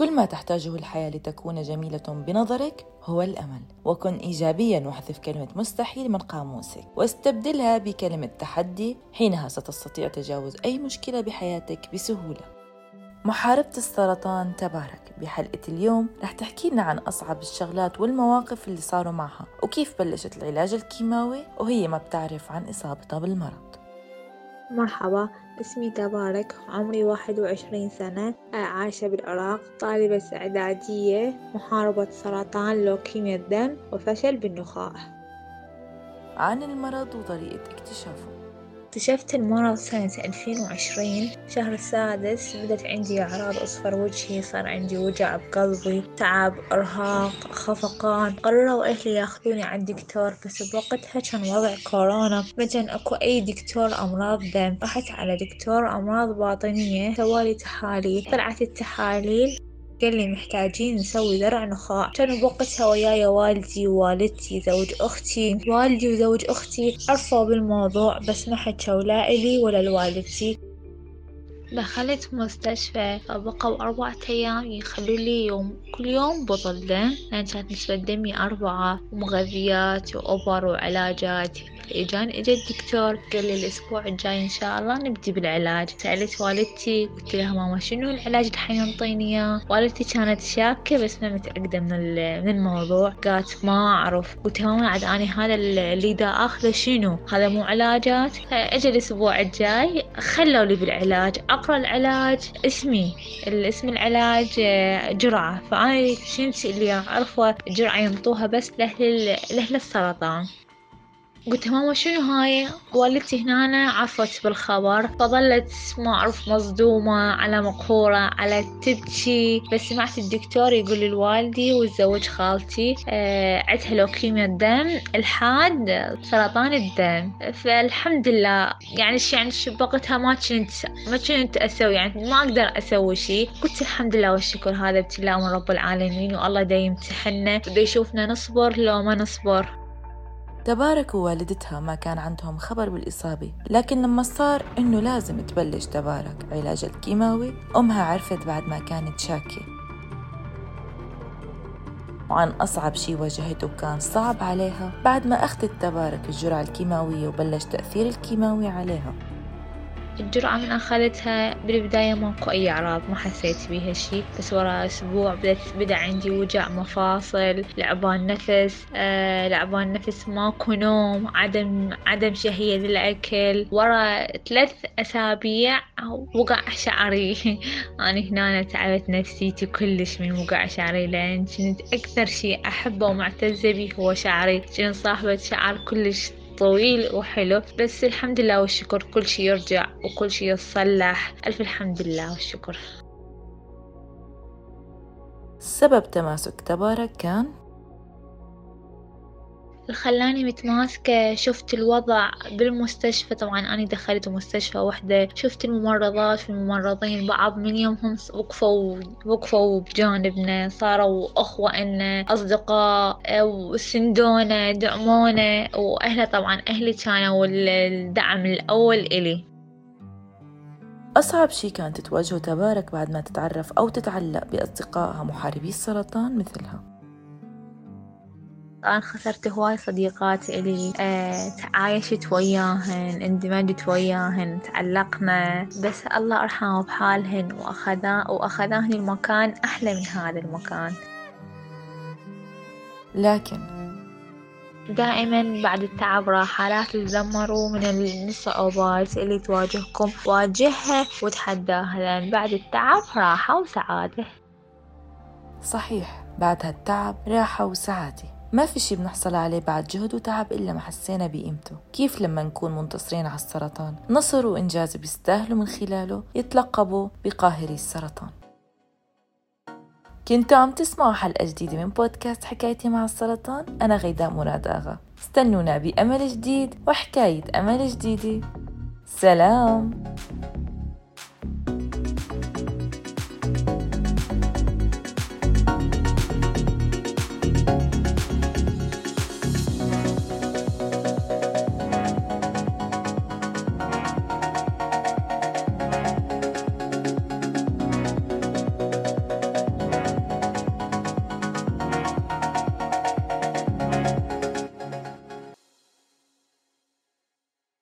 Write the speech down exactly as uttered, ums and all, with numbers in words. كل ما تحتاجه الحياة لتكون جميلة بنظرك هو الأمل. وكن إيجابياً واحذف كلمة مستحيل من قاموسك واستبدلها بكلمة تحدي، حينها ستستطيع تجاوز أي مشكلة بحياتك بسهولة. محاربة السرطان تبارك بحلقة اليوم رح تحكي لنا عن أصعب الشغلات والمواقف اللي صاروا معها، وكيف بلشت العلاج الكيماوي وهي ما بتعرف عن إصابتها بالمرض. مرحبا، اسمي تبارك، عمري واحد وعشرين سنة، عايشة بالعراق، طالبة إعدادية، محاربة سرطان لوكيميا الدم وفشل بالنخاع. عن المرض وطريقة اكتشافه. اكتشفت المرض سنة ألفين وعشرين شهر السادس. بدت عندي أعراض أصفر وجهي، صار عندي وجع بقلبي، تعب، إرهاق، خفقان. قرروا أهلي ياخذوني عند دكتور، بس بوقتها كان وضع كورونا، ما كان أكو أي دكتور أمراض دم. رحت على دكتور أمراض باطنية، سوالي تحاليل، طلعت التحاليل قال لي محتاجين نسوي زرع نخاع. كانوا بوقتها وياي والدي ووالدتي، زوج أختي. والدي وزوج أختي عرفوا بالموضوع، بس ما حكوا لا إلي ولا لوالدتي. دخلت مستشفى، بقوا أربعة أيام يخلوا لي يوم كل يوم بظلة، لأن كانت نسبة دمي أربعة، ومغذيات وأوبر وعلاجات. إجان إجا الدكتور قال لي الأسبوع الجاي إن شاء الله نبدي بالعلاج. سألت والدتي قلت لها ماما شنو العلاج الحين نعطيني إياه؟ والدتي كانت شاكة بس ما متأكدة من من الموضوع، قالت ما أعرف. قلت لها عاد أنا هذا اللي دا آخذه شنو؟ هذا مو علاجات. إجا الأسبوع الجاي خلوا لي بالعلاج، أقرأ العلاج، اسمي الاسم العلاج جرعة، فأنا شنت اللي أعرفه جرعة ينطوها بس لأهل لأهل السرطان. قلت ماما شنو هاي؟ والدتي هنا عرفت بالخبر، فظلت ما أعرف مصدومة على مقهورة على تبكي. بس سمعت الدكتور يقول لوالدي والزوج خالتي آه عندها لوكيميا الدم الحاد، سرطان الدم. فالحمد لله يعني شي يعني بوقتها ما كنت ما كنت أسوي، يعني ما أقدر أسوي شي. قلت الحمد لله والشكر، هذا ابتلاء من رب العالمين، والله دا يمتحننا دا يشوفنا نصبر لو ما نصبر. تبارك ووالدتها ما كان عندهم خبر بالإصابة، لكن لما صار إنه لازم تبلش تبارك علاج الكيماوي أمها عرفت بعد ما كانت شاكة. وعن أصعب شي واجهته كان صعب عليها بعد ما أخذت تبارك الجرعة الكيماوية وبلش تأثير الكيماوي عليها. الجرعة من أخذتها بالبداية ماكو أي أعراض، ما حسيت بيها شيء، بس ورا أسبوع بدأت بدأ عندي وجع مفاصل، لعبان نفس، آه لعبان نفس، ماكو نوم، عدم عدم شهية للأكل. ورا ثلاث أسابيع وقع شعري. أنا هنا تعبت نفسيتي كلش من وقع شعري، لأن كنت أكثر شيء أحبه ومعتزة به هو شعري، كنت صاحبة شعر كلش طويل وحلو. بس الحمد لله والشكر كل شيء يرجع وكل شيء يتصلح، ألف الحمد لله والشكر. سبب تماسك تبارك كان خلاني متماسكة. شفت الوضع بالمستشفى، طبعا أنا دخلت مستشفى وحدة، شفت الممرضات والممرضين بعض من يومهم وقفوا وقفوا بجانبنا، صاروا أخوة إن أصدقاء وسندونا دعمونا، وأهلي طبعا أهلي كانوا الدعم الأول إلي. أصعب شي كانت تواجهه تبارك بعد ما تتعرف أو تتعلق بأصدقائها محاربي السرطان مثلها. أنا خسرت هواي صديقات إلي، آه، تعايشت وياهن، اندمجت وياهن، تعلقنا، بس الله أرحمه بحالهن وأخذا وأخذاهن المكان أحلى من هذا المكان. لكن دائما بعد التعب راحة، لا تتذمروا من الصعوبات اللي تواجهكم، واجهها وتحداها، لأن بعد التعب راحة وسعادة. صحيح، بعدها التعب راحة وسعادة، ما في شي بنحصل عليه بعد جهد وتعب إلا ما حسينا بقيمته. كيف لما نكون منتصرين على السرطان؟ نصر وإنجاز بيستاهلوا من خلاله يتلقبوا بقاهري السرطان. كنتوا عم تسمعوا حلقة جديدة من بودكاست حكايتي مع السرطان، أنا غيداء مراد آغا. استنونا بأمل جديد وحكاية أمل جديدة. سلام.